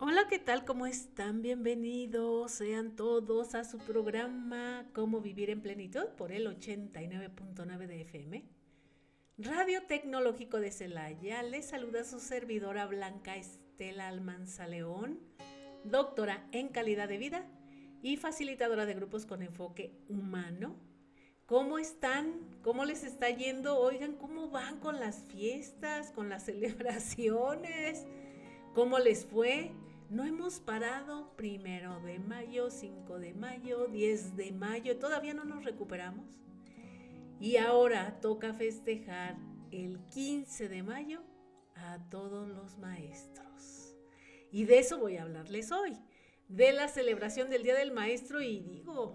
Hola, ¿qué tal? ¿Cómo están? Bienvenidos sean todos a su programa Cómo Vivir en Plenitud por el 89.9 de FM. Radio Tecnológico de Celaya les saluda a su servidora Blanca Estela Almanza León, doctora en calidad de vida y facilitadora de grupos con enfoque humano. ¿Cómo están? ¿Cómo les está yendo? Oigan, ¿cómo van con las fiestas, con las celebraciones? ¿Cómo les fue? No hemos parado. 1 de mayo, 5 de mayo, 10 de mayo. Todavía no nos recuperamos. Y ahora toca festejar el 15 de mayo a todos los maestros. Y de eso voy a hablarles hoy. De la celebración del Día del Maestro y digo...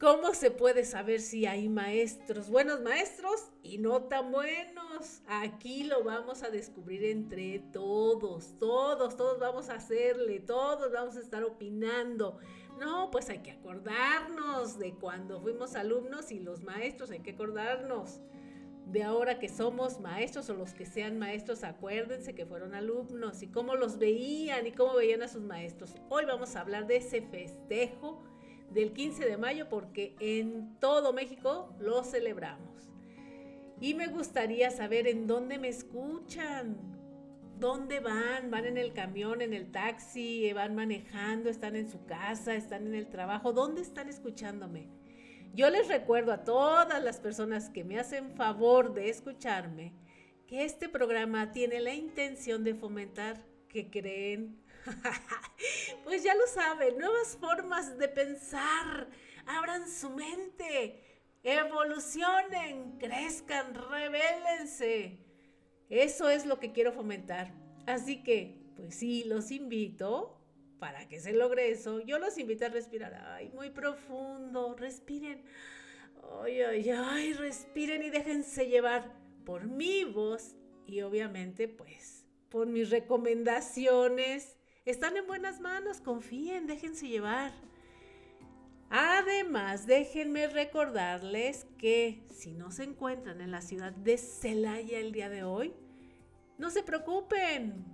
¿Cómo se puede saber si hay maestros, buenos maestros y no tan buenos? Aquí lo vamos a descubrir entre todos, todos vamos a hacerle, todos vamos a estar opinando. No, pues hay que acordarnos de cuando fuimos alumnos y los maestros, hay que acordarnos de ahora que somos maestros o los que sean maestros, acuérdense que fueron alumnos y cómo los veían y cómo veían a sus maestros. Hoy vamos a hablar de ese festejo del 15 de mayo porque en todo México lo celebramos. Y me gustaría saber en dónde me escuchan, dónde van, van en el camión, en el taxi, van manejando, están en su casa, están en el trabajo, ¿dónde están escuchándome? Yo les recuerdo a todas las personas que me hacen favor de escucharme que este programa tiene la intención de fomentar que creen, pues ya lo saben, nuevas formas de pensar, abran su mente, evolucionen, crezcan, rebélense. Eso es lo que quiero fomentar. Así que, pues sí, los invito, para que se logre eso, yo los invito a respirar, ay, muy profundo, respiren, ay, respiren y déjense llevar por mi voz y obviamente, pues, por mis recomendaciones. Están en buenas manos, confíen, déjense llevar. Además, déjenme recordarles que si no se encuentran en la ciudad de Celaya el día de hoy, no se preocupen,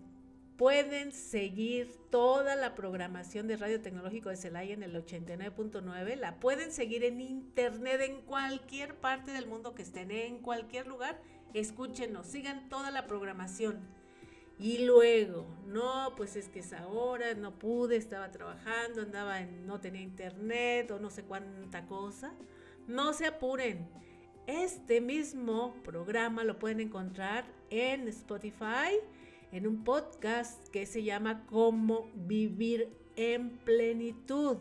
pueden seguir toda la programación de Radio Tecnológico de Celaya en el 89.9, la pueden seguir en internet en cualquier parte del mundo que estén, en cualquier lugar, escúchenos, sigan toda la programación. Y luego, no, pues es que es ahora, no pude, estaba trabajando, no tenía internet o no sé cuánta cosa. No se apuren. Este mismo programa lo pueden encontrar en Spotify, en un podcast que se llama Cómo Vivir en Plenitud.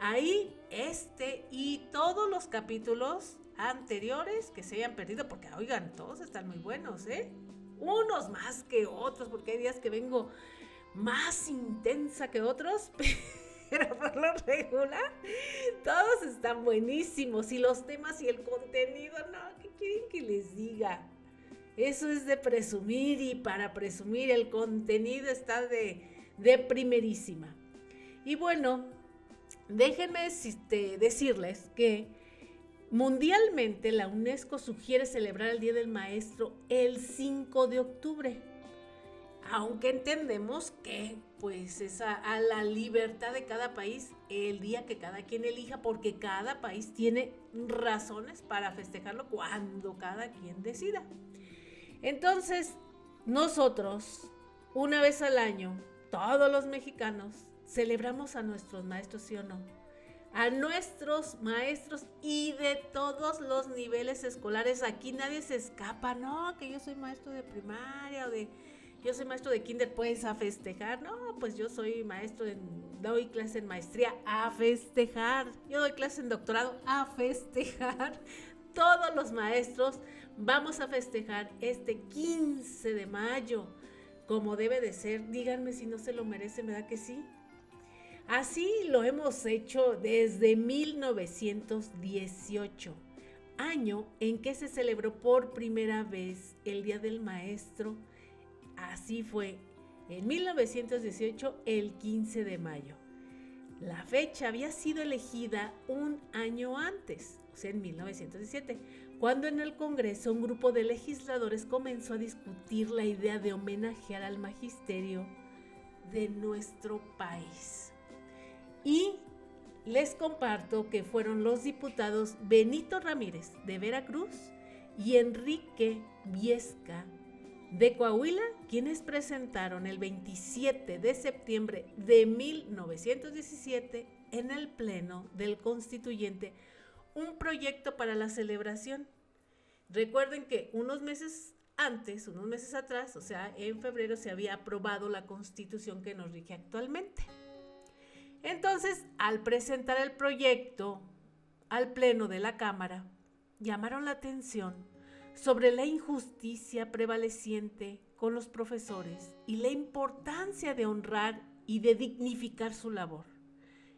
Ahí este y todos los capítulos anteriores que se hayan perdido, porque oigan, todos están muy buenos, ¿eh? Unos más que otros, porque hay días que vengo más intensa que otros, pero por lo regular todos están buenísimos y los temas y el contenido, no, ¿qué quieren que les diga? Eso es de presumir y para presumir el contenido está de primerísima. Y bueno, déjenme decirles que mundialmente, la UNESCO sugiere celebrar el Día del Maestro el 5 de octubre, aunque entendemos que pues es a la libertad de cada país el día que cada quien elija, porque cada país tiene razones para festejarlo cuando cada quien decida. Entonces, nosotros, una vez al año, todos los mexicanos, celebramos a nuestros maestros, ¿sí o no? A nuestros maestros y de todos los niveles escolares. Aquí nadie se escapa, no, que yo soy maestro de primaria o yo soy maestro de kinder, pues a festejar. No, pues yo soy maestro, doy clase en maestría, a festejar. Yo doy clase en doctorado, a festejar. Todos los maestros vamos a festejar este 15 de mayo, como debe de ser. Díganme si no se lo merece, ¿verdad que sí? Así lo hemos hecho desde 1918, año en que se celebró por primera vez el Día del Maestro. Así fue, en 1918, el 15 de mayo. La fecha había sido elegida un año antes, o sea, en 1917, cuando en el Congreso un grupo de legisladores comenzó a discutir la idea de homenajear al magisterio de nuestro país. Y les comparto que fueron los diputados Benito Ramírez de Veracruz y Enrique Viesca de Coahuila, quienes presentaron el 27 de septiembre de 1917 en el Pleno del Constituyente un proyecto para la celebración. Recuerden que unos meses atrás, o sea, en febrero, se había aprobado la Constitución que nos rige actualmente. Entonces, al presentar el proyecto al Pleno de la Cámara, llamaron la atención sobre la injusticia prevaleciente con los profesores y la importancia de honrar y de dignificar su labor.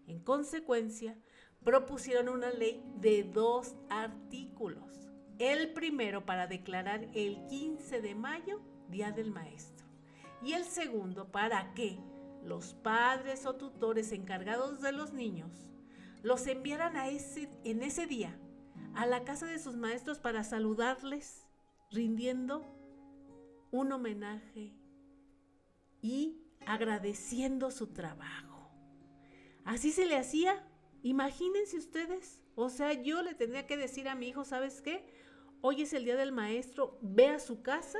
En consecuencia, propusieron una ley de 2 artículos. El primero para declarar el 15 de mayo Día del Maestro y el segundo para que los padres o tutores encargados de los niños los enviaran en ese día a la casa de sus maestros para saludarles, rindiendo un homenaje y agradeciendo su trabajo. Así se le hacía. Imagínense ustedes, o sea, yo le tendría que decir a mi hijo, ¿sabes qué? Hoy es el Día del Maestro, ve a su casa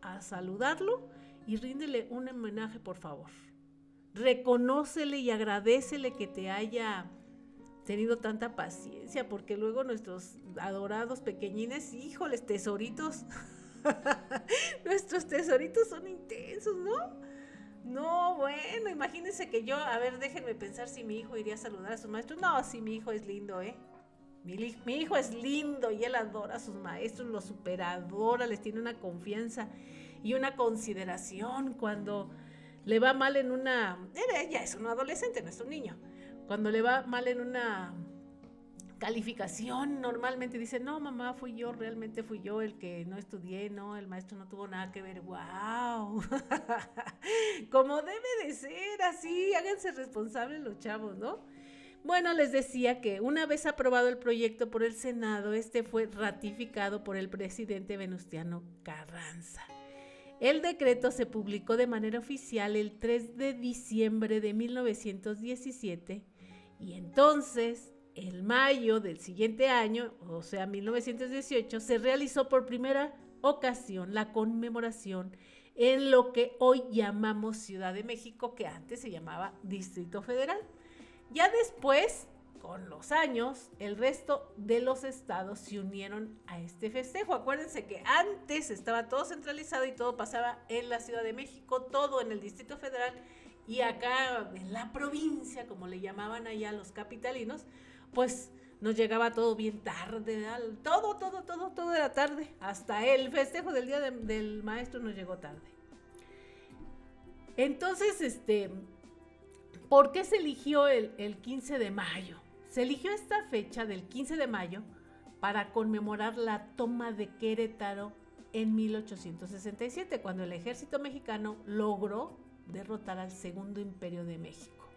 a saludarlo y ríndele un homenaje, por favor. Reconócele y agradécele que te haya tenido tanta paciencia, porque luego nuestros adorados pequeñines, híjoles, tesoritos, nuestros tesoritos son intensos, ¿no? No, bueno, imagínense que yo, a ver, déjenme pensar si mi hijo iría a saludar a su maestro. No, si mi hijo es lindo, mi hijo es lindo y él adora a sus maestros, los superadora, les tiene una confianza y una consideración. Cuando le va mal en una, ella es un adolescente, no es un niño, cuando le va mal en una calificación, normalmente dice, no, mamá, realmente fui yo el que no estudié, no, el maestro no tuvo nada que ver. ¡Wow! Como debe de ser, así, háganse responsables los chavos, ¿no? Bueno, les decía que una vez aprobado el proyecto por el Senado, este fue ratificado por el presidente Venustiano Carranza. El decreto se publicó de manera oficial el 3 de diciembre de 1917 y entonces, en mayo del siguiente año, o sea, 1918, se realizó por primera ocasión la conmemoración en lo que hoy llamamos Ciudad de México, que antes se llamaba Distrito Federal. Ya después, con los años, el resto de los estados se unieron a este festejo. Acuérdense que antes estaba todo centralizado y todo pasaba en la Ciudad de México, todo en el Distrito Federal y acá en la provincia, como le llamaban allá los capitalinos, pues nos llegaba todo bien tarde, ¿verdad? Todo era tarde, hasta el festejo del Día del Maestro nos llegó tarde. Entonces, ¿por qué se eligió el 15 de mayo? Se eligió esta fecha del 15 de mayo para conmemorar la toma de Querétaro en 1867, cuando el ejército mexicano logró derrotar al Segundo Imperio de México.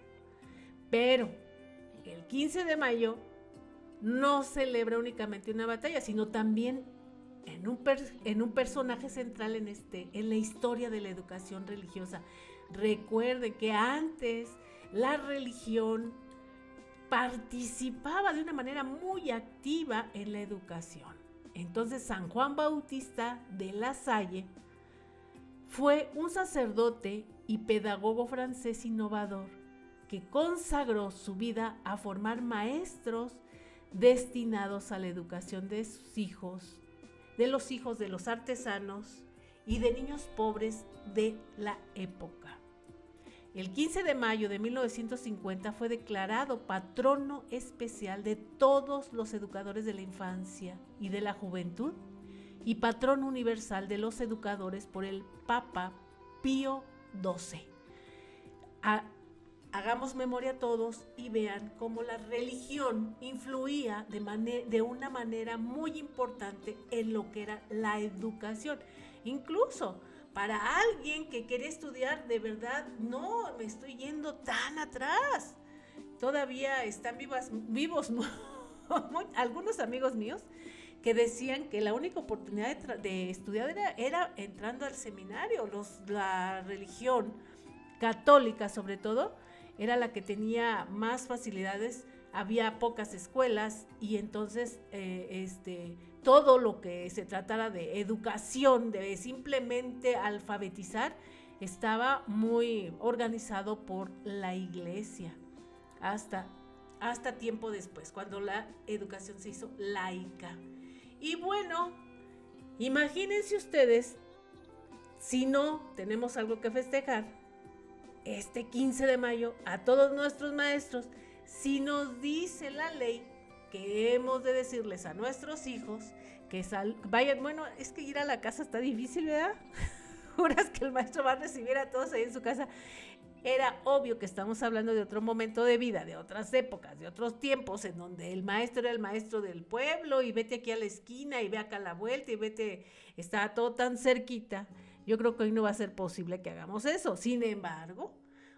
Pero el 15 de mayo no celebra únicamente una batalla, sino también en un personaje central en la historia de la educación religiosa. Recuerden que antes la religión participaba de una manera muy activa en la educación. Entonces, San Juan Bautista de la Salle fue un sacerdote y pedagogo francés innovador que consagró su vida a formar maestros destinados a la educación de sus hijos, de los hijos de los artesanos y de niños pobres de la época. El 15 de mayo de 1950 fue declarado patrono especial de todos los educadores de la infancia y de la juventud y patrón universal de los educadores por el Papa Pío XII. Hagamos memoria todos y vean cómo la religión influía de una manera muy importante en lo que era la educación. Incluso para alguien que quiere estudiar, de verdad, no me estoy yendo tan atrás. Todavía están vivos algunos amigos míos que decían que la única oportunidad de estudiar era entrando al seminario. La religión católica, sobre todo, era la que tenía más facilidades, había pocas escuelas, y entonces todo lo que se tratara de educación, de simplemente alfabetizar, estaba muy organizado por la Iglesia, hasta tiempo después, cuando la educación se hizo laica. Y bueno, imagínense ustedes, si no tenemos algo que festejar, este 15 de mayo, a todos nuestros maestros, si nos dice la ley que hemos de decirles a nuestros hijos que vayan, bueno, es que ir a la casa está difícil, ¿verdad? Juras que el maestro va a recibir a todos ahí en su casa. Era obvio que estamos hablando de otro momento de vida, de otras épocas, de otros tiempos, en donde el maestro era el maestro del pueblo, y vete aquí a la esquina, y ve acá a la vuelta, y vete, está todo tan cerquita. Yo creo que hoy no va a ser posible que hagamos eso. Sin embargo,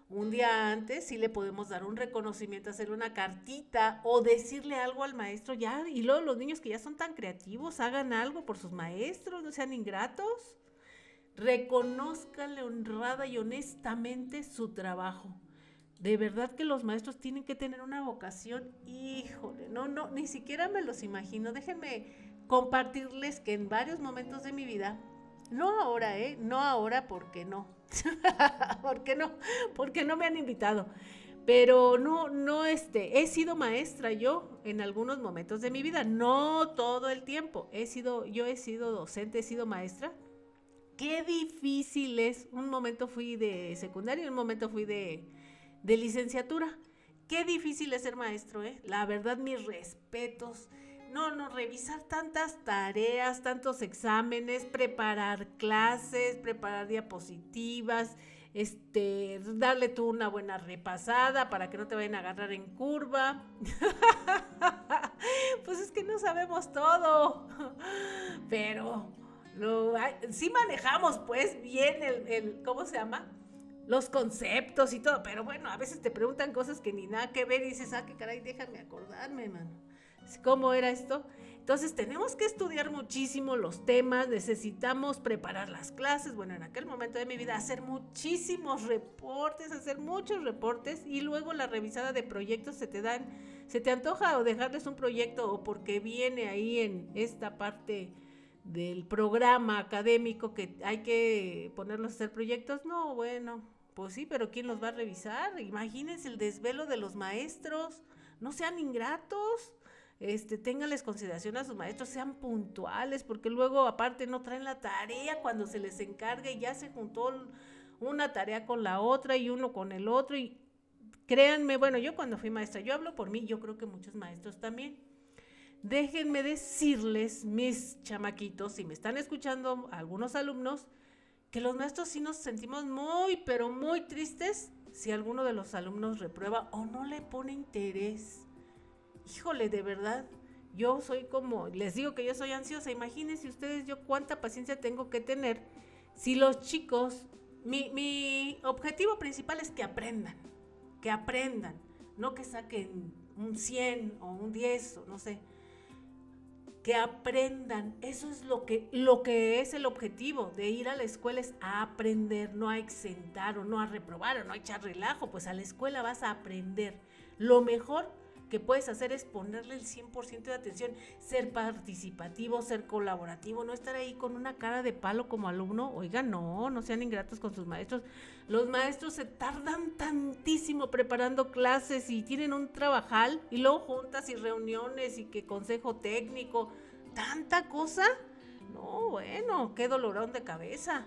un día antes sí le podemos dar un reconocimiento, hacerle una cartita o decirle algo al maestro ya. Y luego los niños que ya son tan creativos, hagan algo por sus maestros, no sean ingratos. Reconózcanle honrada y honestamente su trabajo. De verdad que los maestros tienen que tener una vocación, híjole, no, ni siquiera me los imagino. Déjenme compartirles que en varios momentos de mi vida, no ahora, porque no, porque no me han invitado, pero he sido maestra yo en algunos momentos de mi vida, no todo el tiempo. Yo he sido docente, he sido maestra. Qué difícil es. Un momento fui de secundaria y un momento fui de licenciatura. Qué difícil es ser maestro, ¿eh? La verdad, mis respetos. No, revisar tantas tareas, tantos exámenes, preparar clases, preparar diapositivas, darle tú una buena repasada para que no te vayan a agarrar en curva. Pues es que no sabemos todo, pero sí manejamos pues bien el ¿cómo se llama? Los conceptos y todo, pero bueno, a veces te preguntan cosas que ni nada que ver y dices, qué caray, déjame acordarme, mano. ¿Cómo era esto? Entonces tenemos que estudiar muchísimo los temas, necesitamos preparar las clases. Bueno, en aquel momento de mi vida, hacer muchos reportes, y luego la revisada de proyectos se te antoja o dejarles un proyecto, o porque viene ahí en esta parte del programa académico que hay que ponerlos a hacer proyectos. No, bueno, pues sí, pero ¿quién los va a revisar? Imagínense el desvelo de los maestros. No sean ingratos, ténganles consideración a sus maestros, sean puntuales, porque luego aparte no traen la tarea cuando se les encarga y ya se juntó una tarea con la otra y uno con el otro. Y créanme, bueno, yo cuando fui maestra, yo hablo por mí, yo creo que muchos maestros también. Déjenme decirles, mis chamaquitos, si me están escuchando algunos alumnos, que los maestros sí nos sentimos muy, pero muy tristes si alguno de los alumnos reprueba o no le pone interés. Híjole, de verdad, yo soy como, les digo que yo soy ansiosa. Imagínense ustedes yo cuánta paciencia tengo que tener si los chicos, mi objetivo principal es que aprendan, no que saquen un 100 o un 10 o no sé. Que aprendan, eso es lo que es el objetivo de ir a la escuela, es a aprender, no a exentar o no a reprobar o no a echar relajo. Pues a la escuela vas a aprender. Lo mejor que puedes hacer es ponerle el 100% de atención, ser participativo, ser colaborativo, no estar ahí con una cara de palo como alumno. Oiga, no sean ingratos con sus maestros. Los maestros se tardan tantísimo preparando clases y tienen un trabajal, y luego juntas y reuniones y que consejo técnico, tanta cosa. No, bueno, qué dolorón de cabeza.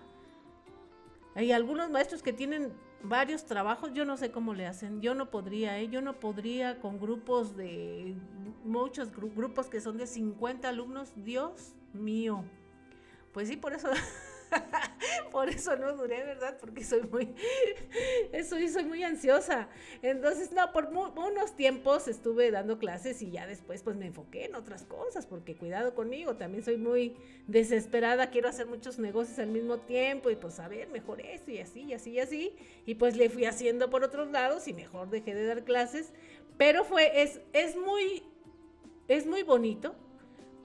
Hay algunos maestros que tienen varios trabajos, yo no sé cómo le hacen. Yo no podría, con grupos de muchos grupos que son de 50 alumnos, Dios mío. Pues sí, por eso por eso no duré, ¿verdad? Porque soy muy ansiosa. Entonces, no, por unos tiempos estuve dando clases y ya después pues me enfoqué en otras cosas, porque cuidado conmigo, también soy muy desesperada, quiero hacer muchos negocios al mismo tiempo y pues a ver, mejor esto y así, y pues le fui haciendo por otros lados y mejor dejé de dar clases. Pero es muy bonito,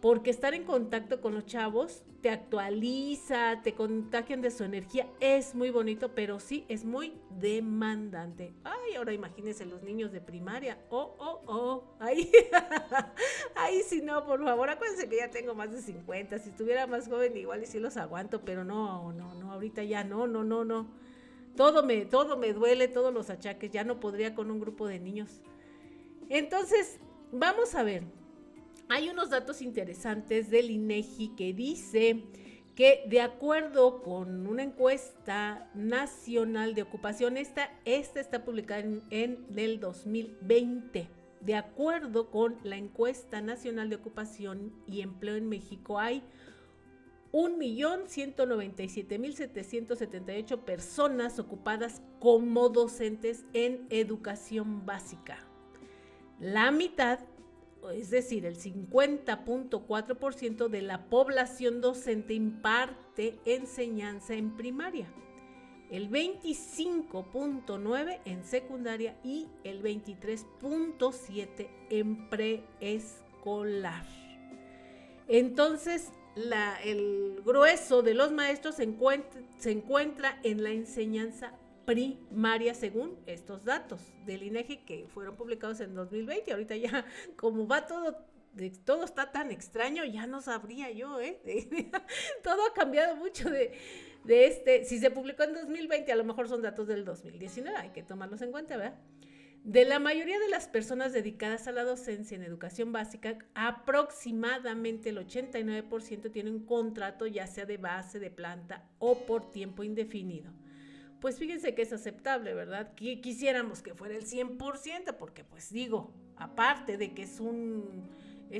porque estar en contacto con los chavos te actualiza, te contagian de su energía, es muy bonito, pero sí es muy demandante. Ay, ahora imagínense los niños de primaria, ahí, ahí sí no, por favor, acuérdense que ya tengo más de 50, si estuviera más joven igual y sí los aguanto, pero no, ahorita ya no, todo me duele, todos los achaques, ya no podría con un grupo de niños. Entonces, vamos a ver. Hay unos datos interesantes del INEGI que dice que de acuerdo con una encuesta nacional de ocupación, esta está publicada en el 2020. De acuerdo con la encuesta nacional de ocupación y empleo en México, hay 1.197.778 personas ocupadas como docentes en educación básica. La mitad, es decir, el 50.4% de la población docente imparte enseñanza en primaria, el 25.9% en secundaria y el 23.7% en preescolar. Entonces, el grueso de los maestros se encuentra en la enseñanza primaria, según estos datos del INEGI que fueron publicados en 2020. Ahorita ya, como va todo está tan extraño, ya no sabría yo, todo ha cambiado mucho de si se publicó en 2020, a lo mejor son datos del 2019, hay que tomarlos en cuenta, ¿verdad? De la mayoría de las personas dedicadas a la docencia en educación básica, aproximadamente el 89% tiene un contrato ya sea de base, de planta o por tiempo indefinido. Pues fíjense que es aceptable, ¿verdad? Quisiéramos que fuera el 100%, porque pues digo, aparte de que es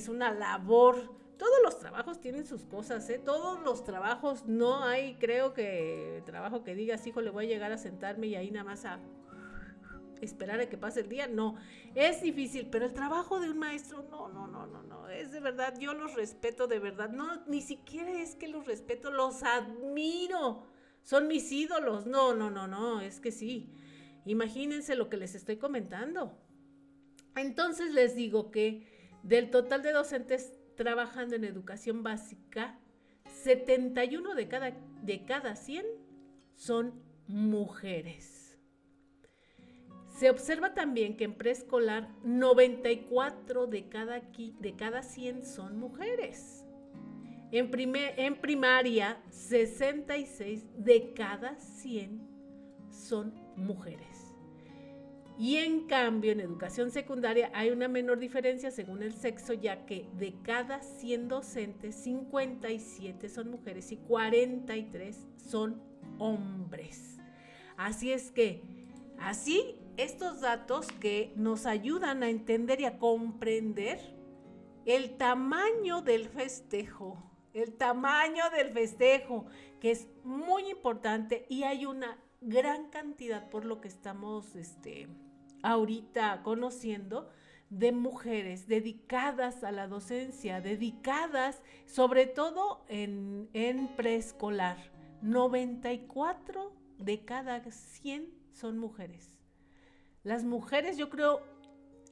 una labor, todos los trabajos tienen sus cosas, todos los trabajos, no hay, creo que trabajo que digas, híjole, voy a llegar a sentarme y ahí nada más a esperar a que pase el día, no, es difícil, pero el trabajo de un maestro, no, es de verdad, yo los respeto de verdad, no, ni siquiera es que los respeto, los admiro. Son mis ídolos. No, es que sí. Imagínense lo que les estoy comentando. Entonces les digo que del total de docentes trabajando en educación básica, 71 de cada 100 son mujeres. Se observa también que en preescolar 94 de cada 100 son mujeres. En primaria, 66 de cada 100 son mujeres. Y en cambio, en educación secundaria hay una menor diferencia según el sexo, ya que de cada 100 docentes, 57 son mujeres y 43 son hombres. Así es que, así estos datos que nos ayudan a entender y a comprender el tamaño del festejo. El tamaño del festejo, que es muy importante, y hay una gran cantidad, por lo que estamos ahorita conociendo, de mujeres dedicadas a la docencia, dedicadas sobre todo en preescolar. 94 de cada 100 son mujeres. Las mujeres, yo creo,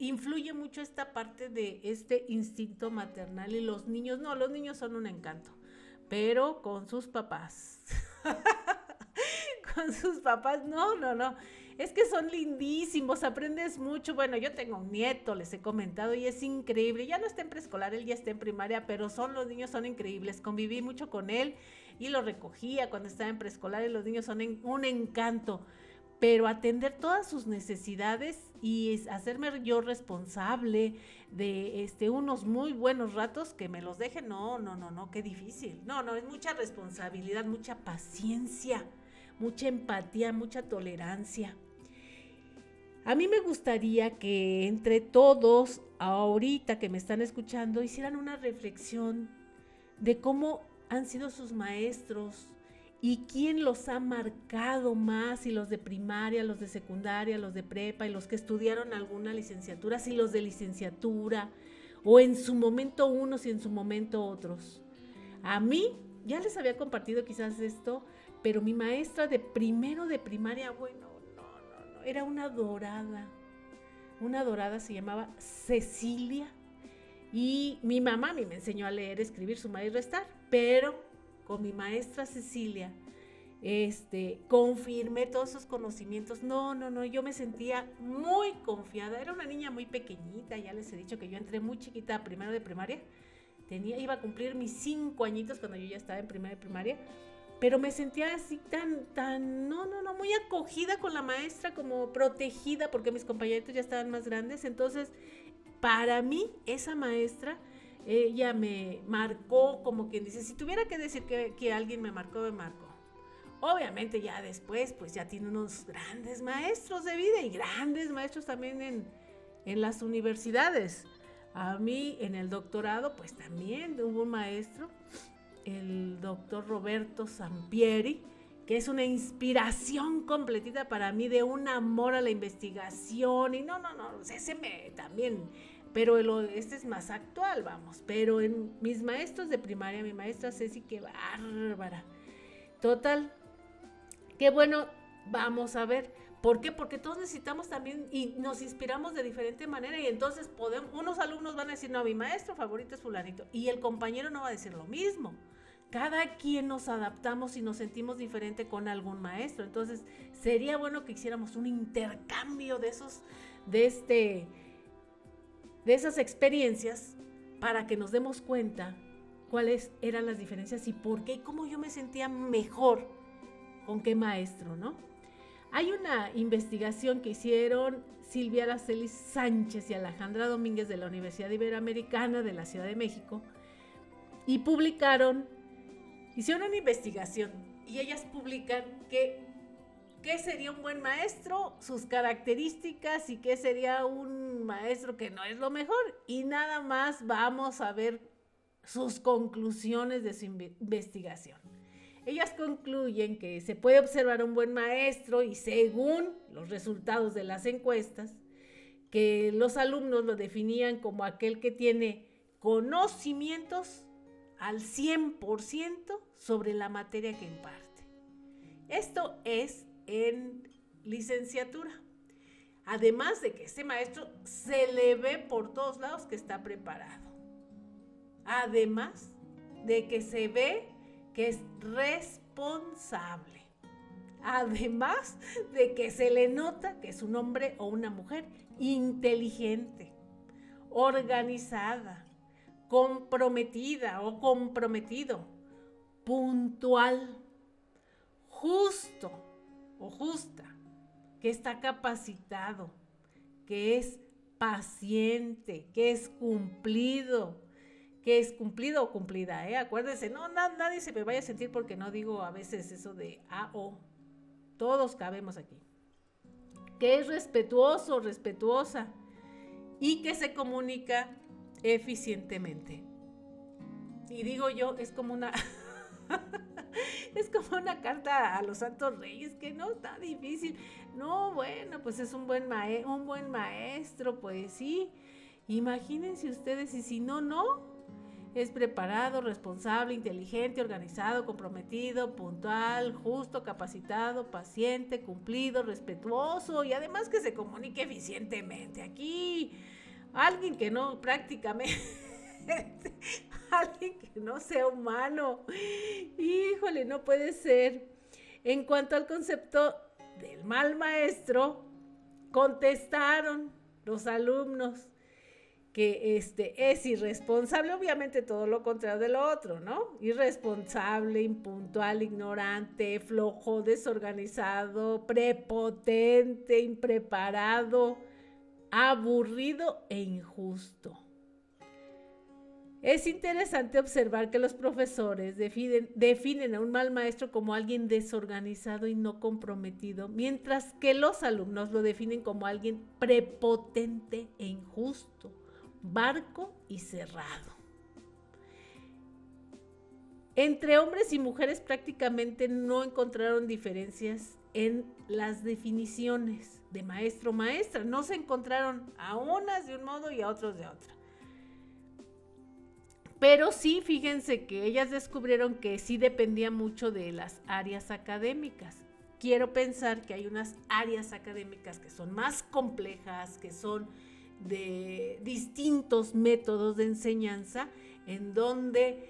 influye mucho esta parte de este instinto maternal, y los niños, no, los niños son un encanto, pero con sus papás, no, es que son lindísimos, aprendes mucho. Bueno, yo tengo un nieto, les he comentado, y es increíble, ya no está en preescolar, él ya está en primaria, pero los niños son increíbles, conviví mucho con él, y lo recogía cuando estaba en preescolar, y los niños son un encanto. Pero atender todas sus necesidades y hacerme yo responsable de unos muy buenos ratos que me los dejen, no, qué difícil. No, es mucha responsabilidad, mucha paciencia, mucha empatía, mucha tolerancia. A mí me gustaría que entre todos, ahorita que me están escuchando, hicieran una reflexión de cómo han sido sus maestros, ¿y quién los ha marcado más? Si los de primaria, los de secundaria, los de prepa, y los que estudiaron alguna licenciatura, si los de licenciatura, o en su momento unos y en su momento otros. A mí, ya les había compartido quizás esto, pero mi maestra de primero de primaria, bueno, no, era una dorada se llamaba Cecilia, Y mi mamá a mí me enseñó a leer, escribir, sumar y restar, pero con mi maestra Cecilia confirmé todos esos conocimientos. Yo me sentía muy confiada. Era una niña muy pequeñita, ya les he dicho que yo entré muy chiquita a primero de primaria. Iba a cumplir mis 5 añitos cuando yo ya estaba en primero de primaria, pero me sentía así tan muy acogida con la maestra, como protegida, porque mis compañeritos ya estaban más grandes. Entonces, para mí, esa maestra, ella me marcó, como quien dice, si tuviera que decir que alguien me marcó, me marcó. Obviamente ya después, pues ya tiene unos grandes maestros de vida y grandes maestros también en las universidades. A mí, en el doctorado, pues también hubo un maestro, el doctor Roberto Sampieri, que es una inspiración completita para mí, de un amor a la investigación, y ese me también, pero este es más actual, pero en mis maestros de primaria, mi maestra Ceci, qué bárbara. Total, qué bueno, vamos a ver, ¿por qué? Porque todos necesitamos también, y nos inspiramos de diferente manera, y entonces unos alumnos van a decir, no, mi maestro favorito es fulanito, y el compañero no va a decir lo mismo. Cada quien nos adaptamos y nos sentimos diferente con algún maestro. Entonces, sería bueno que hiciéramos un intercambio de esas experiencias, para que nos demos cuenta cuáles eran las diferencias y por qué, y cómo yo me sentía mejor con qué maestro, ¿no? Hay una investigación que hicieron Silvia Araceli Sánchez y Alejandra Domínguez de la Universidad Iberoamericana de la Ciudad de México, y hicieron una investigación, y ellas publican qué sería un buen maestro, sus características, y qué sería un maestro que no es lo mejor, y nada más vamos a ver sus conclusiones de su investigación. Ellas concluyen que se puede observar un buen maestro, y según los resultados de las encuestas, que los alumnos lo definían como aquel que tiene conocimientos al 100% sobre la materia que imparte. Esto es en licenciatura. Además de que este maestro se le ve por todos lados que está preparado. Además de que se ve que es responsable, además de que se le nota que es un hombre o una mujer inteligente, organizada, comprometida o comprometido, puntual, justo o justa, que está capacitado, que es paciente, que es cumplido, o cumplida, ¿eh? Acuérdense, nadie se me vaya a sentir porque no digo a veces eso de o. Todos cabemos aquí. Que es respetuoso, respetuosa, y que se comunica eficientemente. Y digo yo, es como una es como una carta a los Santos Reyes, que no está difícil. Pues es un buen maestro, pues sí. Imagínense ustedes, y si no. Es preparado, responsable, inteligente, organizado, comprometido, puntual, justo, capacitado, paciente, cumplido, respetuoso, y además que se comunique eficientemente. Aquí alguien que no sea humano. Híjole, no puede ser. En cuanto al concepto del mal maestro, contestaron los alumnos que es irresponsable, obviamente todo lo contrario de lo otro, ¿no? Irresponsable, impuntual, ignorante, flojo, desorganizado, prepotente, impreparado, aburrido e injusto. Es interesante observar que los profesores definen a un mal maestro como alguien desorganizado y no comprometido, mientras que los alumnos lo definen como alguien prepotente e injusto, barco y cerrado. Entre hombres y mujeres prácticamente no encontraron diferencias en las definiciones de maestro o maestra. No se encontraron a unas de un modo y a otros de otra. Pero sí, fíjense que ellas descubrieron que sí dependía mucho de las áreas académicas. Quiero pensar que hay unas áreas académicas que son más complejas, que son de distintos métodos de enseñanza, en donde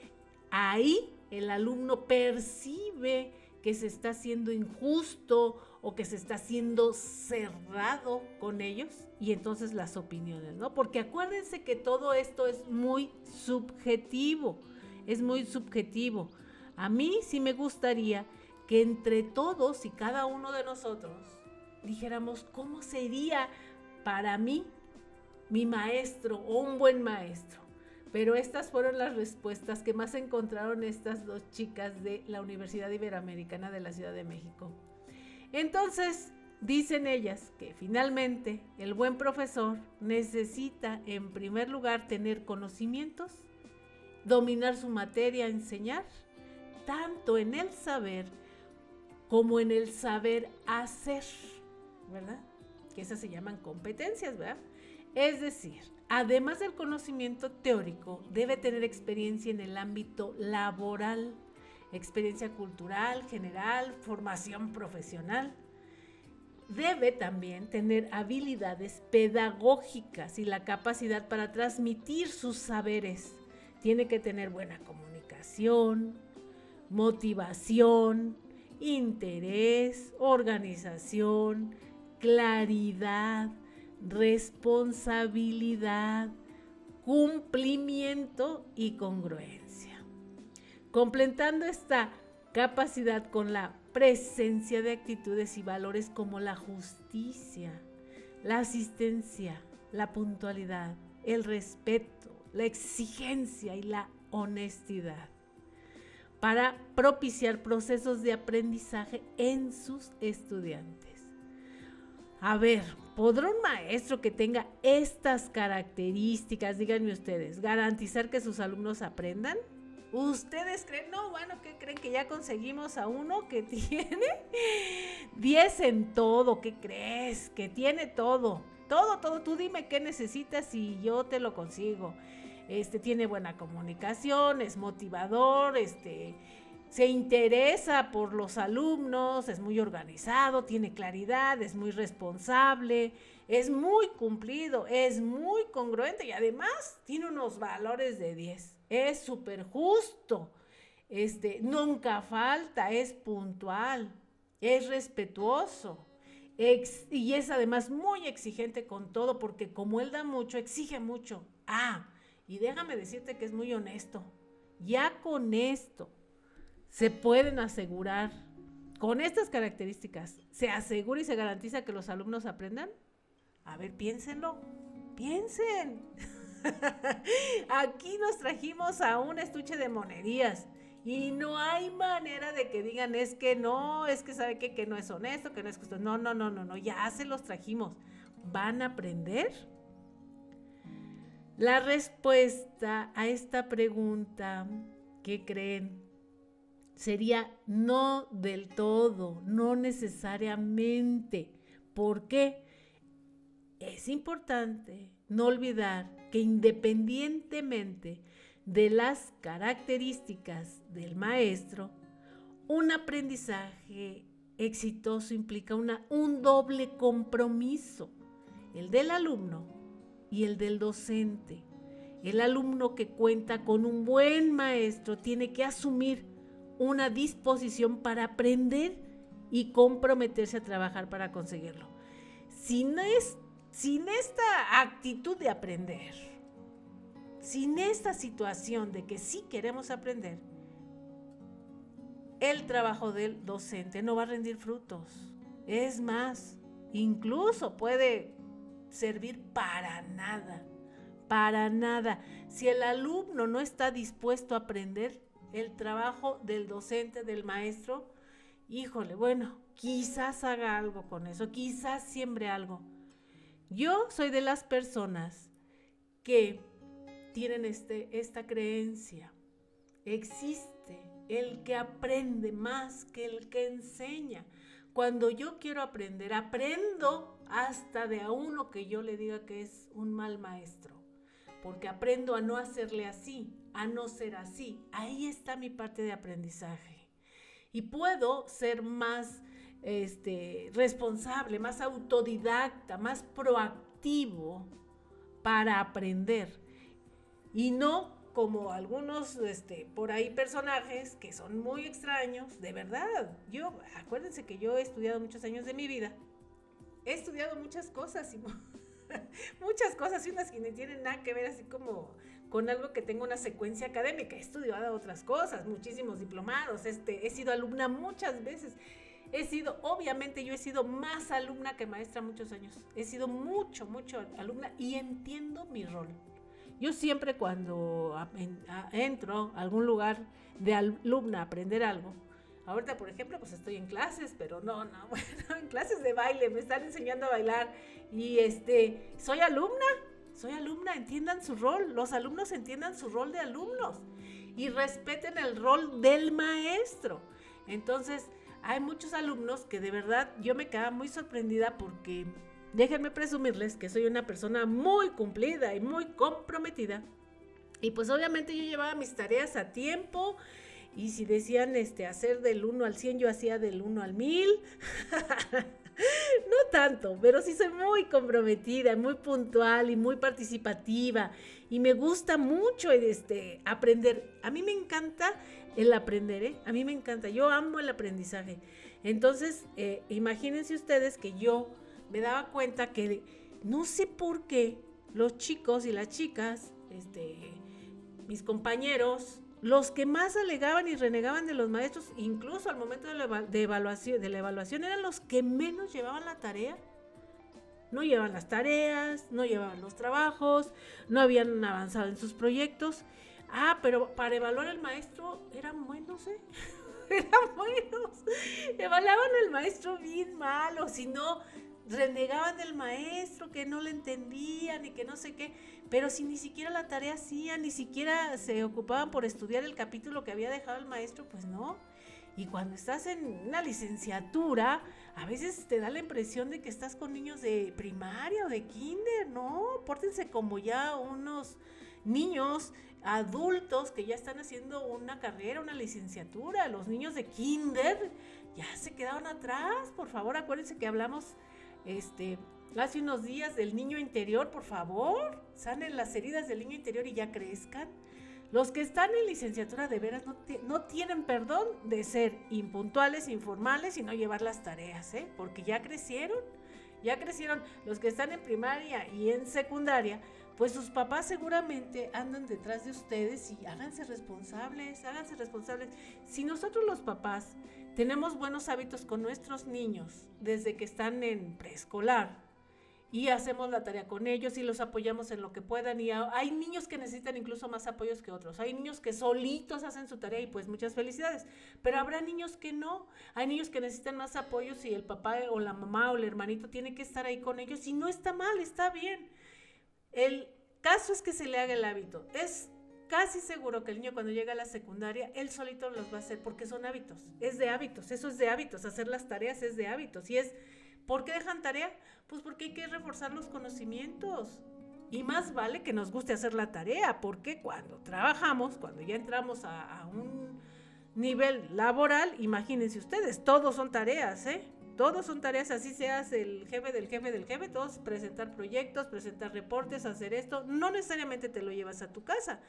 ahí el alumno percibe que se está siendo injusto o que se está siendo cerrado con ellos, y entonces las opiniones, ¿no? Porque acuérdense que todo esto es muy subjetivo, es muy subjetivo. A mí sí me gustaría que entre todos y cada uno de nosotros dijéramos cómo sería para mí mi maestro o un buen maestro. Pero estas fueron las respuestas que más encontraron estas dos chicas de la Universidad Iberoamericana de la Ciudad de México. Entonces, dicen ellas que finalmente el buen profesor necesita, en primer lugar, tener conocimientos, dominar su materia a enseñar, tanto en el saber como en el saber hacer, ¿verdad? Que esas se llaman competencias, ¿verdad? Es decir, además del conocimiento teórico, debe tener experiencia en el ámbito laboral, experiencia cultural, general, formación profesional. Debe también tener habilidades pedagógicas y la capacidad para transmitir sus saberes. Tiene que tener buena comunicación, motivación, interés, organización, claridad, responsabilidad, cumplimiento y congruencia. Completando esta capacidad con la presencia de actitudes y valores como la justicia, la asistencia, la puntualidad, el respeto, la exigencia y la honestidad, para propiciar procesos de aprendizaje en sus estudiantes. A ver, ¿podrá un maestro que tenga estas características, díganme ustedes, garantizar que sus alumnos aprendan? ¿Ustedes creen? No, bueno, ¿qué creen? ¿Que ya conseguimos a uno que tiene 10 en todo? ¿Qué crees? Que tiene todo, todo, todo. Tú dime qué necesitas y yo te lo consigo. Tiene buena comunicación, es motivador, se interesa por los alumnos, es muy organizado, tiene claridad, es muy responsable, es muy cumplido, es muy congruente y además tiene unos valores de 10. Es súper justo, nunca falta, es puntual, es respetuoso. Y es además muy exigente con todo, porque como él da mucho, exige mucho. Y déjame decirte que es muy honesto. Ya con esto se pueden asegurar, con estas características, ¿se asegura y se garantiza que los alumnos aprendan? A ver, piénsenlo, piensen. Aquí nos trajimos a un estuche de monerías y no hay manera de que digan es que no, es que sabe que no es honesto, que no es justo. No, no, no, no, no, ya se los trajimos. ¿Van a aprender? La respuesta a esta pregunta, ¿qué creen? Sería no del todo, no necesariamente. ¿Por qué? Es importante no olvidar que independientemente de las características del maestro, un aprendizaje exitoso implica un doble compromiso, el del alumno y el del docente. El alumno que cuenta con un buen maestro tiene que asumir una disposición para aprender y comprometerse a trabajar para conseguirlo. Sin esta actitud de aprender, sin esta situación de que sí queremos aprender, el trabajo del docente no va a rendir frutos. Es más, incluso puede servir para nada. Si el alumno no está dispuesto a aprender, el trabajo del docente, del maestro, híjole, bueno, quizás haga algo con eso, quizás siembre algo. Yo soy de las personas que tienen esta creencia. Existe el que aprende más que el que enseña. Cuando yo quiero aprender, aprendo hasta de a uno que yo le diga que es un mal maestro, porque aprendo a no hacerle así, a no ser así. Ahí está mi parte de aprendizaje. Y puedo ser más responsable, más autodidacta, más proactivo para aprender, y no como algunos por ahí personajes que son muy extraños, de verdad. Acuérdense que yo he estudiado muchos años de mi vida, he estudiado muchas cosas y muchas cosas, y unas que no tienen nada que ver así como con algo que tenga una secuencia académica. He estudiado otras cosas, muchísimos diplomados, he sido alumna muchas veces, obviamente yo he sido más alumna que maestra muchos años, he sido mucho alumna y entiendo mi rol. Yo siempre cuando entro a algún lugar de alumna a aprender algo, ahorita por ejemplo pues estoy en clases, pero en clases de baile, me están enseñando a bailar y soy alumna, entiendan su rol, los alumnos entiendan su rol de alumnos y respeten el rol del maestro. Entonces hay muchos alumnos que de verdad yo me quedaba muy sorprendida porque... Déjenme presumirles que soy una persona muy cumplida y muy comprometida. Y pues obviamente yo llevaba mis tareas a tiempo. Y si decían hacer del 1 al 100, yo hacía del 1 al 1000. No tanto, pero sí soy muy comprometida, muy puntual y muy participativa. Y me gusta mucho aprender. A mí me encanta el aprender, A mí me encanta. Yo amo el aprendizaje. Entonces, imagínense ustedes que yo... me daba cuenta que no sé por qué los chicos y las chicas, mis compañeros, los que más alegaban y renegaban de los maestros, incluso al momento de la evaluación, eran los que menos llevaban la tarea. No llevaban las tareas, no llevaban los trabajos, no habían avanzado en sus proyectos. Pero para evaluar al maestro eran buenos, eran buenos. Evaluaban al maestro bien mal, o si no... renegaban del maestro, que no le entendían y que no sé qué, pero si ni siquiera la tarea hacían, ni siquiera se ocupaban por estudiar el capítulo que había dejado el maestro, pues no. Y cuando estás en una licenciatura, a veces te da la impresión de que estás con niños de primaria o de kinder, no, pórtense como ya unos niños adultos que ya están haciendo una carrera, una licenciatura. Los niños de kinder ya se quedaron atrás, por favor, acuérdense que hablamos... hace unos días del niño interior, por favor, sanen las heridas del niño interior y ya crezcan. Los que están en licenciatura de veras no tienen perdón de ser impuntuales, informales y no llevar las tareas, porque ya crecieron. Los que están en primaria y en secundaria, pues sus papás seguramente andan detrás de ustedes y háganse responsables. Si nosotros los papás tenemos buenos hábitos con nuestros niños desde que están en preescolar y hacemos la tarea con ellos y los apoyamos en lo que puedan, y hay niños que necesitan incluso más apoyos que otros, hay niños que solitos hacen su tarea y pues muchas felicidades, pero habrá niños que no, hay niños que necesitan más apoyos y el papá o la mamá o el hermanito tiene que estar ahí con ellos y no está mal, está bien. El caso es que se le haga el hábito. Es casi seguro que el niño cuando llega a la secundaria, él solito los va a hacer porque son hábitos. Es de hábitos, eso es de hábitos. Hacer las tareas es de hábitos. Y es, ¿por qué dejan tarea? Pues porque hay que reforzar los conocimientos. Y más vale que nos guste hacer la tarea, porque cuando trabajamos, cuando ya entramos a un nivel laboral, imagínense ustedes, todos son tareas, Todos son tareas, así seas el jefe del jefe del jefe, todos presentar proyectos, presentar reportes, hacer esto. No necesariamente te lo llevas a tu casa,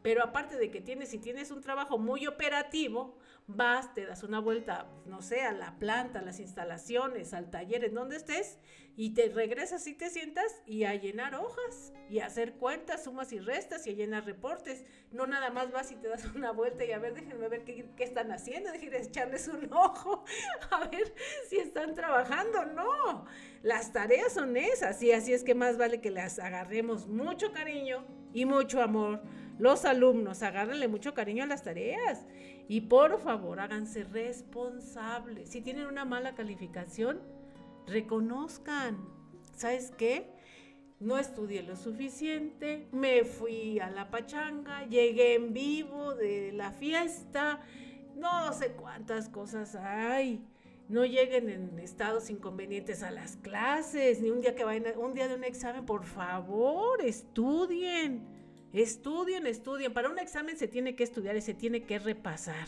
pero aparte de que si tienes un trabajo muy operativo, vas, te das una vuelta, no sé, a la planta, a las instalaciones, al taller en donde estés, y te regresas y te sientas y a llenar hojas, y a hacer cuentas, sumas y restas, y a llenar reportes. No nada más vas y te das una vuelta y a ver, déjenme ver qué están haciendo, déjenme echarles un ojo, a ver si están trabajando. No, las tareas son esas, y así es que más vale que las agarremos mucho cariño y mucho amor. Los alumnos, agárrenle mucho cariño a las tareas y por favor háganse responsables. Si tienen una mala calificación, reconozcan, ¿sabes qué? No estudié lo suficiente, me fui a la pachanga, llegué en vivo de la fiesta, no sé cuántas cosas hay. No lleguen en estados inconvenientes a las clases, ni un día de un examen, por favor, estudien. Para un examen se tiene que estudiar y se tiene que repasar.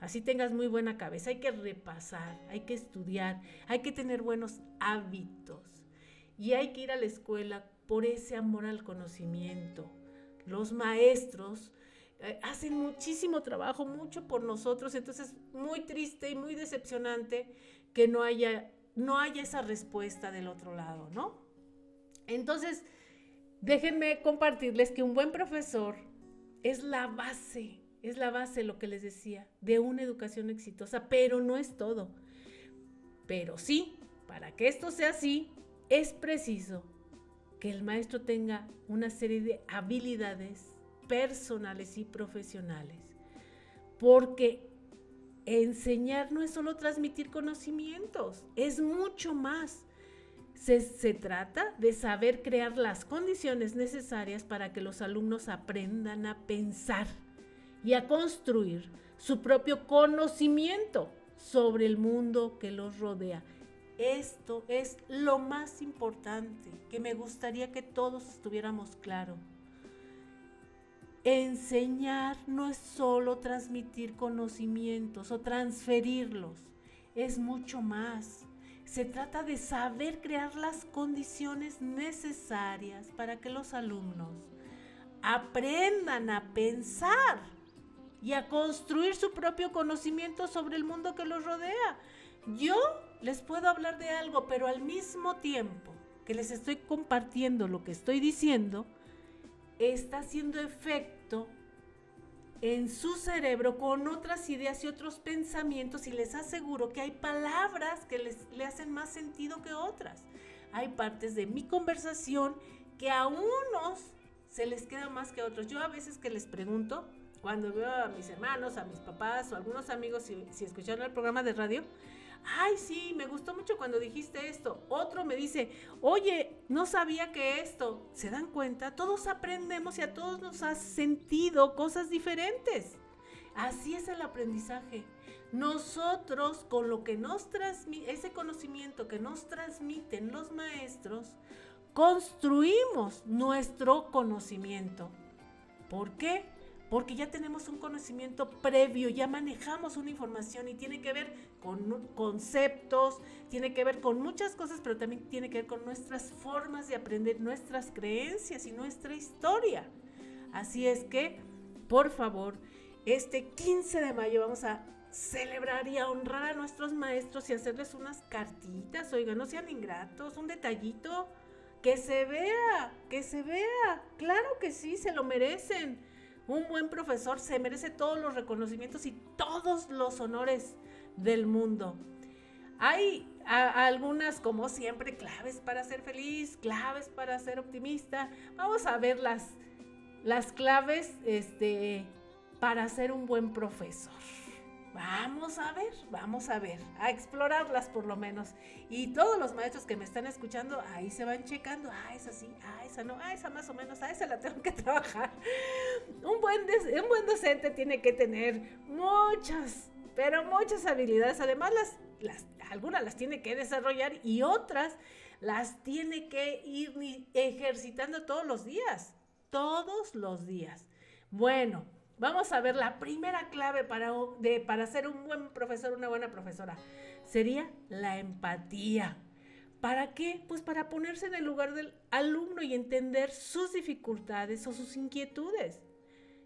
Así tengas muy buena cabeza, hay que repasar, hay que estudiar, hay que tener buenos hábitos y hay que ir a la escuela por ese amor al conocimiento. Los maestros hacen muchísimo trabajo, mucho por nosotros, entonces es muy triste y muy decepcionante que no haya esa respuesta del otro lado, ¿no? Entonces, déjenme compartirles que un buen profesor es la base, lo que les decía, de una educación exitosa, pero no es todo. Pero sí, para que esto sea así, es preciso que el maestro tenga una serie de habilidades personales y profesionales, porque enseñar no es solo transmitir conocimientos, es mucho más. Se trata de saber crear las condiciones necesarias para que los alumnos aprendan a pensar y a construir su propio conocimiento sobre el mundo que los rodea. Esto es lo más importante que me gustaría que todos estuviéramos claros. Enseñar no es solo transmitir conocimientos o transferirlos, es mucho más. Se trata de saber crear las condiciones necesarias para que los alumnos aprendan a pensar y a construir su propio conocimiento sobre el mundo que los rodea. Yo les puedo hablar de algo, pero al mismo tiempo que les estoy compartiendo lo que estoy diciendo, está haciendo efecto en su cerebro con otras ideas y otros pensamientos, y les aseguro que hay palabras que le hacen más sentido que otras. Hay partes de mi conversación que a unos se les queda más que a otros. Yo a veces que les pregunto, cuando veo a mis hermanos, a mis papás o a algunos amigos si escucharon el programa de radio, ay sí, me gustó mucho cuando dijiste esto. Otro me dice, oye, no sabía que esto. ¿Se dan cuenta? Todos aprendemos y a todos nos ha sentido cosas diferentes. Así es el aprendizaje. Nosotros, con lo que nos transmite, ese conocimiento que nos transmiten los maestros, construimos nuestro conocimiento. ¿Por qué? Porque ya tenemos un conocimiento previo, ya manejamos una información y tiene que ver con conceptos, tiene que ver con muchas cosas, pero también tiene que ver con nuestras formas de aprender, nuestras creencias y nuestra historia. Así es que, por favor, este 15 de mayo vamos a celebrar y a honrar a nuestros maestros y hacerles unas cartitas, oigan, no sean ingratos, un detallito, que se vea, claro que sí, se lo merecen. Un buen profesor se merece todos los reconocimientos y todos los honores del mundo. Hay algunas, como siempre, claves para ser feliz, claves para ser optimista. Vamos a ver las claves para ser un buen profesor. Vamos a ver, a explorarlas por lo menos. Y todos los maestros que me están escuchando, ahí se van checando. Ah, esa sí, ah, esa no, ah, esa más o menos, ah, esa la tengo que trabajar. Un buen docente tiene que tener muchas, pero muchas habilidades. Además, algunas las tiene que desarrollar y otras las tiene que ir ejercitando todos los días. Bueno, vamos a ver la primera clave para ser un buen profesor, una buena profesora. Sería la empatía. ¿Para qué? Pues para ponerse en el lugar del alumno y entender sus dificultades o sus inquietudes.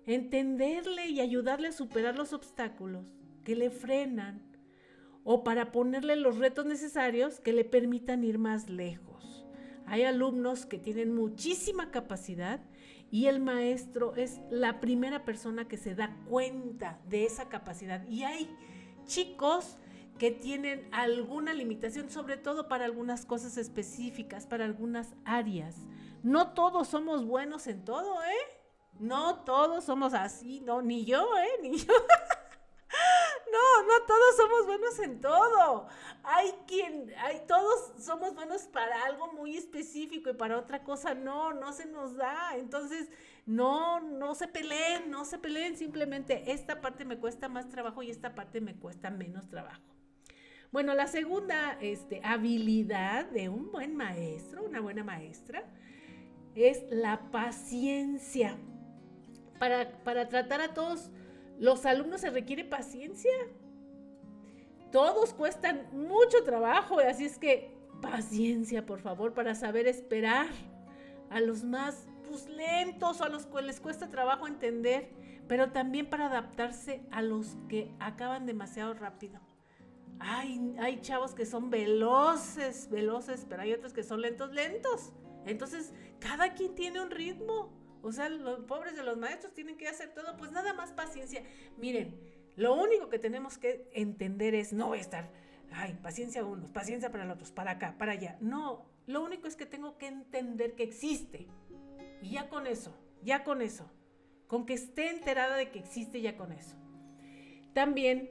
Entenderle y ayudarle a superar los obstáculos que le frenan o para ponerle los retos necesarios que le permitan ir más lejos. Hay alumnos que tienen muchísima capacidad y el maestro es la primera persona que se da cuenta de esa capacidad. Y hay chicos que tienen alguna limitación, sobre todo para algunas cosas específicas, para algunas áreas. No todos somos buenos en todo, No todos somos así, no, ni yo. No todos somos buenos en todo. Todos somos buenos para algo muy específico y para otra cosa no se nos da. Entonces, no se peleen, simplemente esta parte me cuesta más trabajo y esta parte me cuesta menos trabajo. Bueno, la segunda habilidad de un buen maestro, una buena maestra, es la paciencia. Para tratar a todos los alumnos se requiere paciencia. Todos cuestan mucho trabajo, así es que paciencia, por favor, para saber esperar a los más lentos o a los que les cuesta trabajo entender, pero también para adaptarse a los que acaban demasiado rápido. Hay chavos que son veloces, pero hay otros que son lentos. Entonces, cada quien tiene un ritmo. O sea, los pobres de los maestros tienen que hacer todo, pues nada más paciencia. Miren, lo único que tenemos que entender es, no voy a estar, paciencia unos, paciencia para los otros, para acá, para allá. No, lo único es que tengo que entender que existe. Y ya con eso, con que esté enterada de que existe, ya con eso. También,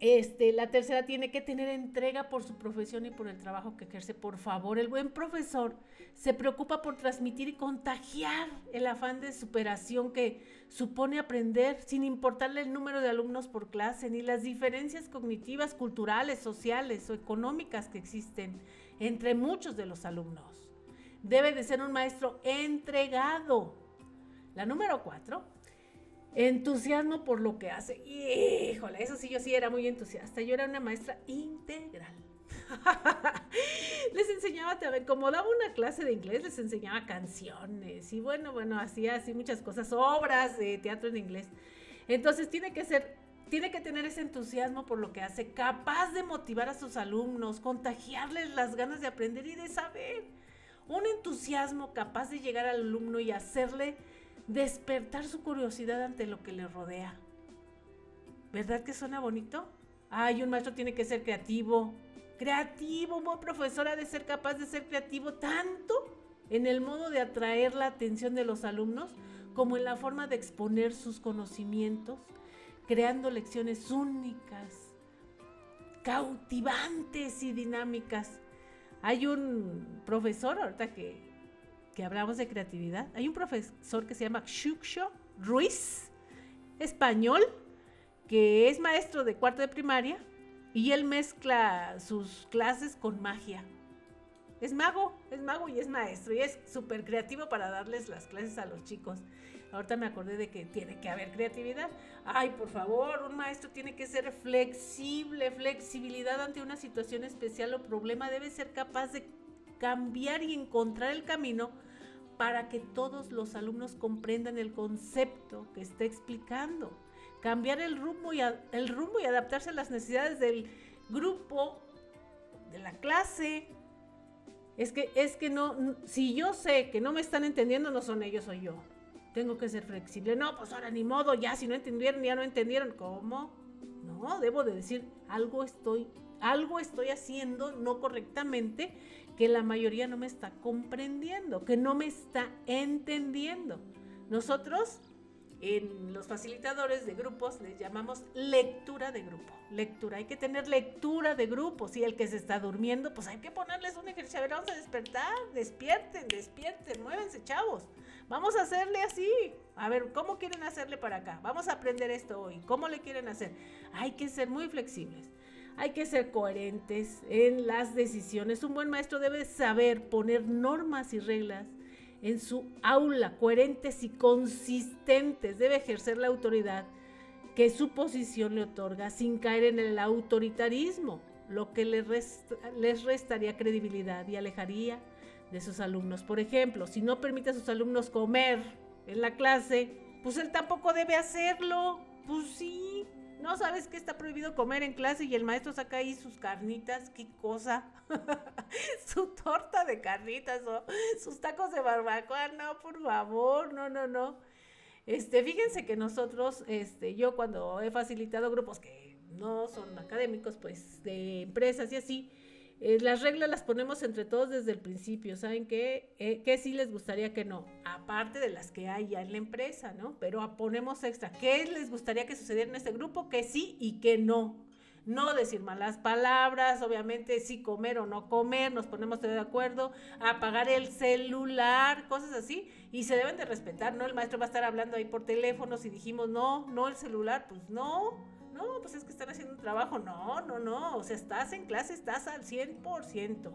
la tercera tiene que tener entrega por su profesión y por el trabajo que ejerce. Por favor, el buen profesor se preocupa por transmitir y contagiar el afán de superación que supone aprender, sin importarle el número de alumnos por clase, ni las diferencias cognitivas, culturales, sociales o económicas que existen entre muchos de los alumnos. Debe de ser un maestro entregado. La número 4, entusiasmo por lo que hace. Híjole, eso sí, yo sí era muy entusiasta. Yo era una maestra integral. Les enseñaba también, como daba una clase de inglés, les enseñaba canciones. Y bueno, hacía así muchas cosas, obras de teatro en inglés. Entonces tiene que tener ese entusiasmo por lo que hace, capaz de motivar a sus alumnos, contagiarles las ganas de aprender y de saber. Un entusiasmo capaz de llegar al alumno y hacerle despertar su curiosidad ante lo que le rodea. ¿Verdad que suena bonito? Un maestro tiene que ser creativo, un buen profesor ha de ser capaz de ser creativo tanto en el modo de atraer la atención de los alumnos como en la forma de exponer sus conocimientos, creando lecciones únicas, cautivantes y dinámicas. Hay un profesor, ahorita que hablamos de creatividad, hay un profesor que se llama Xuxo Ruiz, español, que es maestro de cuarto de primaria, y él mezcla sus clases con magia. Es mago y es maestro, y es súper creativo para darles las clases a los chicos. Ahorita me acordé de que tiene que haber creatividad. Por favor, un maestro tiene que ser flexible. Flexibilidad ante una situación especial o problema. Debe ser capaz de cambiar y encontrar el camino para que todos los alumnos comprendan el concepto que está explicando. Cambiar el rumbo y adaptarse a las necesidades del grupo, de la clase. Es que no, si yo sé que no me están entendiendo, no son ellos, soy yo. Tengo que ser flexible. No, pues ahora ni modo, ya si no entendieron, ya no entendieron. ¿Cómo? No, debo de decir, algo estoy haciendo no correctamente, que la mayoría no me está comprendiendo, que no me está entendiendo. Nosotros, en los facilitadores de grupos, les llamamos lectura de grupo. Hay que tener lectura de grupo. Si el que se está durmiendo, pues hay que ponerles un ejercicio. A ver, vamos a despertar. Despierten, muévense, chavos. Vamos a hacerle así. A ver, ¿cómo quieren hacerle para acá? Vamos a aprender esto hoy. ¿Cómo le quieren hacer? Hay que ser muy flexibles. Hay que ser coherentes en las decisiones. Un buen maestro debe saber poner normas y reglas en su aula, coherentes y consistentes. Debe ejercer la autoridad que su posición le otorga sin caer en el autoritarismo, lo que les restaría credibilidad y alejaría de sus alumnos. Por ejemplo, si no permite a sus alumnos comer en la clase, pues él tampoco debe hacerlo. Pues sí, no sabes que está prohibido comer en clase y el maestro saca ahí sus carnitas, qué cosa, su torta de carnitas o sus tacos de barbacoa. No, por favor, no. Fíjense que nosotros, yo cuando he facilitado grupos que no son académicos, pues de empresas y así, las reglas las ponemos entre todos desde el principio. ¿Saben qué? ¿Qué sí les gustaría que no? Aparte de las que hay ya en la empresa, ¿no? Pero ponemos extra. ¿Qué les gustaría que sucediera en este grupo? Que sí y que no. No decir malas palabras, obviamente sí comer o no comer, nos ponemos de acuerdo, apagar el celular, cosas así, y se deben de respetar, ¿no? El maestro va a estar hablando ahí por teléfono, si dijimos no el celular, pues no, pues es que están haciendo un trabajo, no, o sea, estás en clase, estás al 100%.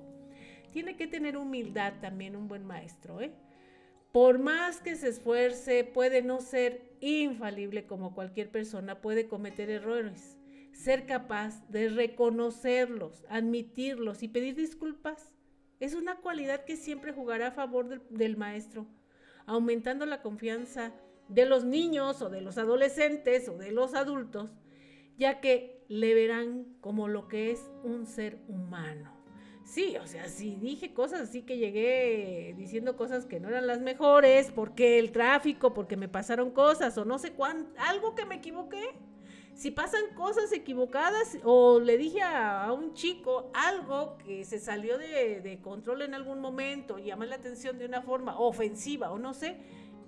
Tiene que tener humildad también un buen maestro, Por más que se esfuerce, puede no ser infalible como cualquier persona, puede cometer errores, ser capaz de reconocerlos, admitirlos y pedir disculpas. Es una cualidad que siempre jugará a favor del maestro, aumentando la confianza de los niños o de los adolescentes o de los adultos, ya que le verán como lo que es un ser humano. Sí, o sea, si dije cosas así que llegué diciendo cosas que no eran las mejores, porque el tráfico, porque me pasaron cosas o no sé cuánto, algo que me equivoqué. Si pasan cosas equivocadas o le dije a un chico algo que se salió de control en algún momento, llamé la atención de una forma ofensiva o no sé,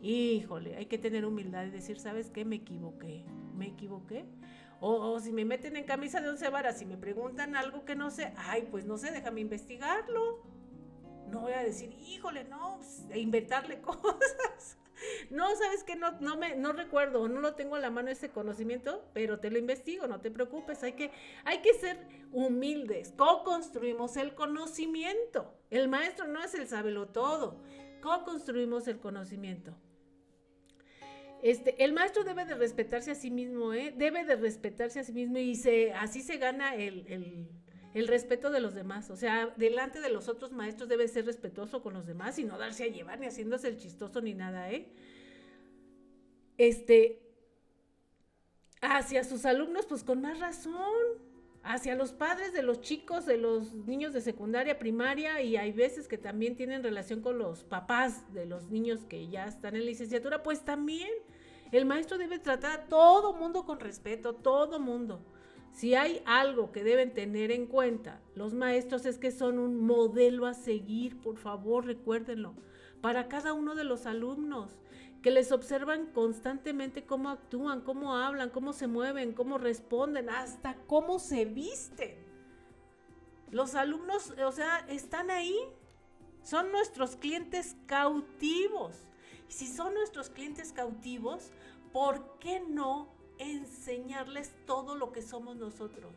híjole, hay que tener humildad y decir, ¿sabes qué? Me equivoqué. O si me meten en camisa de 11 varas, si me preguntan algo que no sé, ay, pues no sé, déjame investigarlo. No voy a decir, híjole, no, e inventarle cosas. No, ¿sabes qué? No recuerdo, no lo tengo a la mano ese conocimiento, pero te lo investigo, no te preocupes. Hay que ser humildes, co-construimos el conocimiento. El maestro no es el sabelotodo, co-construimos el conocimiento. El maestro debe de respetarse a sí mismo, y así se gana el respeto de los demás. O sea, delante de los otros maestros debe ser respetuoso con los demás y no darse a llevar ni haciéndose el chistoso ni nada, hacia sus alumnos, pues con más razón, hacia los padres de los chicos, de los niños de secundaria, primaria, y hay veces que también tienen relación con los papás de los niños que ya están en licenciatura, pues también el maestro debe tratar a todo mundo con respeto, todo mundo. Si hay algo que deben tener en cuenta los maestros es que son un modelo a seguir, por favor, recuérdenlo, para cada uno de los alumnos, que les observan constantemente cómo actúan, cómo hablan, cómo se mueven, cómo responden, hasta cómo se visten. Los alumnos, o sea, están ahí, son nuestros clientes cautivos. Y si son nuestros clientes cautivos, ¿por qué no enseñarles todo lo que somos nosotros?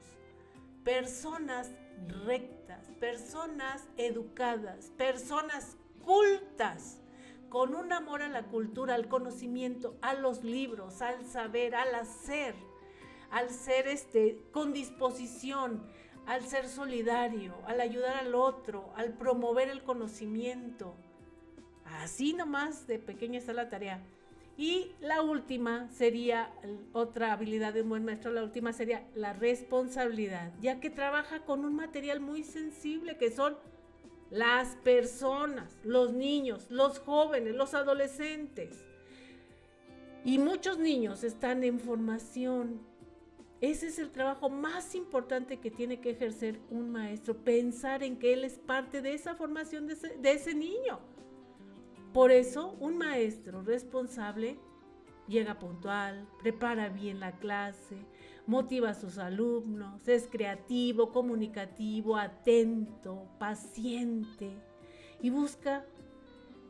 Personas rectas, personas educadas, personas cultas, con un amor a la cultura, al conocimiento, a los libros, al saber, al ser con disposición, al ser solidario, al ayudar al otro, al promover el conocimiento. Así nomás de pequeña está la tarea. Y la última sería, otra habilidad de un buen maestro, la última sería la responsabilidad, ya que trabaja con un material muy sensible que son las personas, los niños, los jóvenes, los adolescentes. Y muchos niños están en formación. Ese es el trabajo más importante que tiene que ejercer un maestro, pensar en que él es parte de esa formación de ese niño. Por eso, un maestro responsable llega puntual, prepara bien la clase, motiva a sus alumnos, es creativo, comunicativo, atento, paciente y busca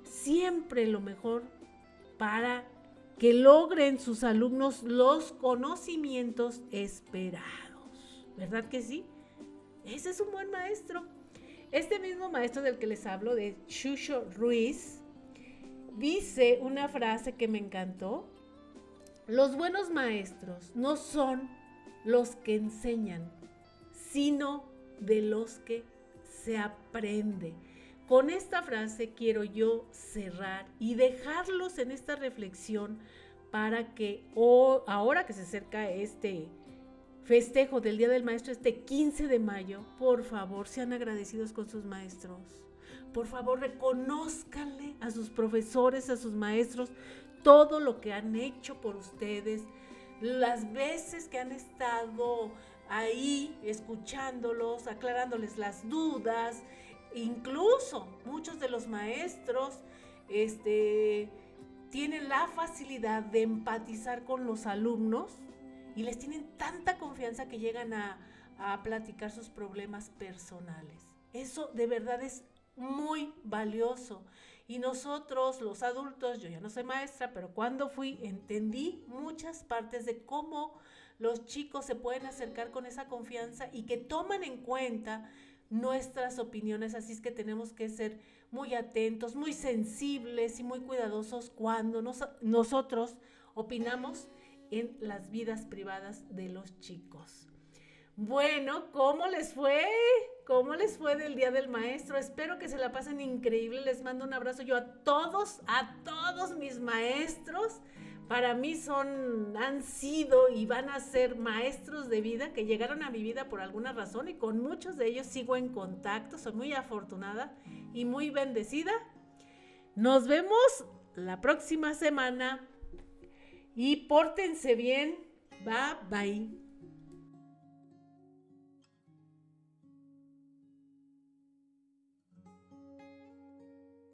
siempre lo mejor para que logren sus alumnos los conocimientos esperados. ¿Verdad que sí? Ese es un buen maestro. Este mismo maestro del que les hablo, de Xuxo Ruiz, dice una frase que me encantó. Los buenos maestros no son los que enseñan, sino de los que se aprende. Con esta frase quiero yo cerrar y dejarlos en esta reflexión para que ahora que se acerca este festejo del Día del Maestro, este 15 de mayo, por favor, sean agradecidos con sus maestros. Por favor, reconózcanle a sus profesores, a sus maestros, todo lo que han hecho por ustedes, las veces que han estado ahí escuchándolos, aclarándoles las dudas, incluso muchos de los maestros tienen la facilidad de empatizar con los alumnos y les tienen tanta confianza que llegan a platicar sus problemas personales. Eso de verdad es muy valioso. Y nosotros, los adultos, yo ya no soy maestra, pero cuando fui, entendí muchas partes de cómo los chicos se pueden acercar con esa confianza y que toman en cuenta nuestras opiniones. Así es que tenemos que ser muy atentos, muy sensibles y muy cuidadosos cuando nosotros opinamos en las vidas privadas de los chicos. Bueno, ¿cómo les fue? ¿Cómo les fue del Día del Maestro? Espero que se la pasen increíble. Les mando un abrazo yo a todos mis maestros. Para mí han sido y van a ser maestros de vida que llegaron a mi vida por alguna razón y con muchos de ellos sigo en contacto. Soy muy afortunada y muy bendecida. Nos vemos la próxima semana y pórtense bien. Bye, bye.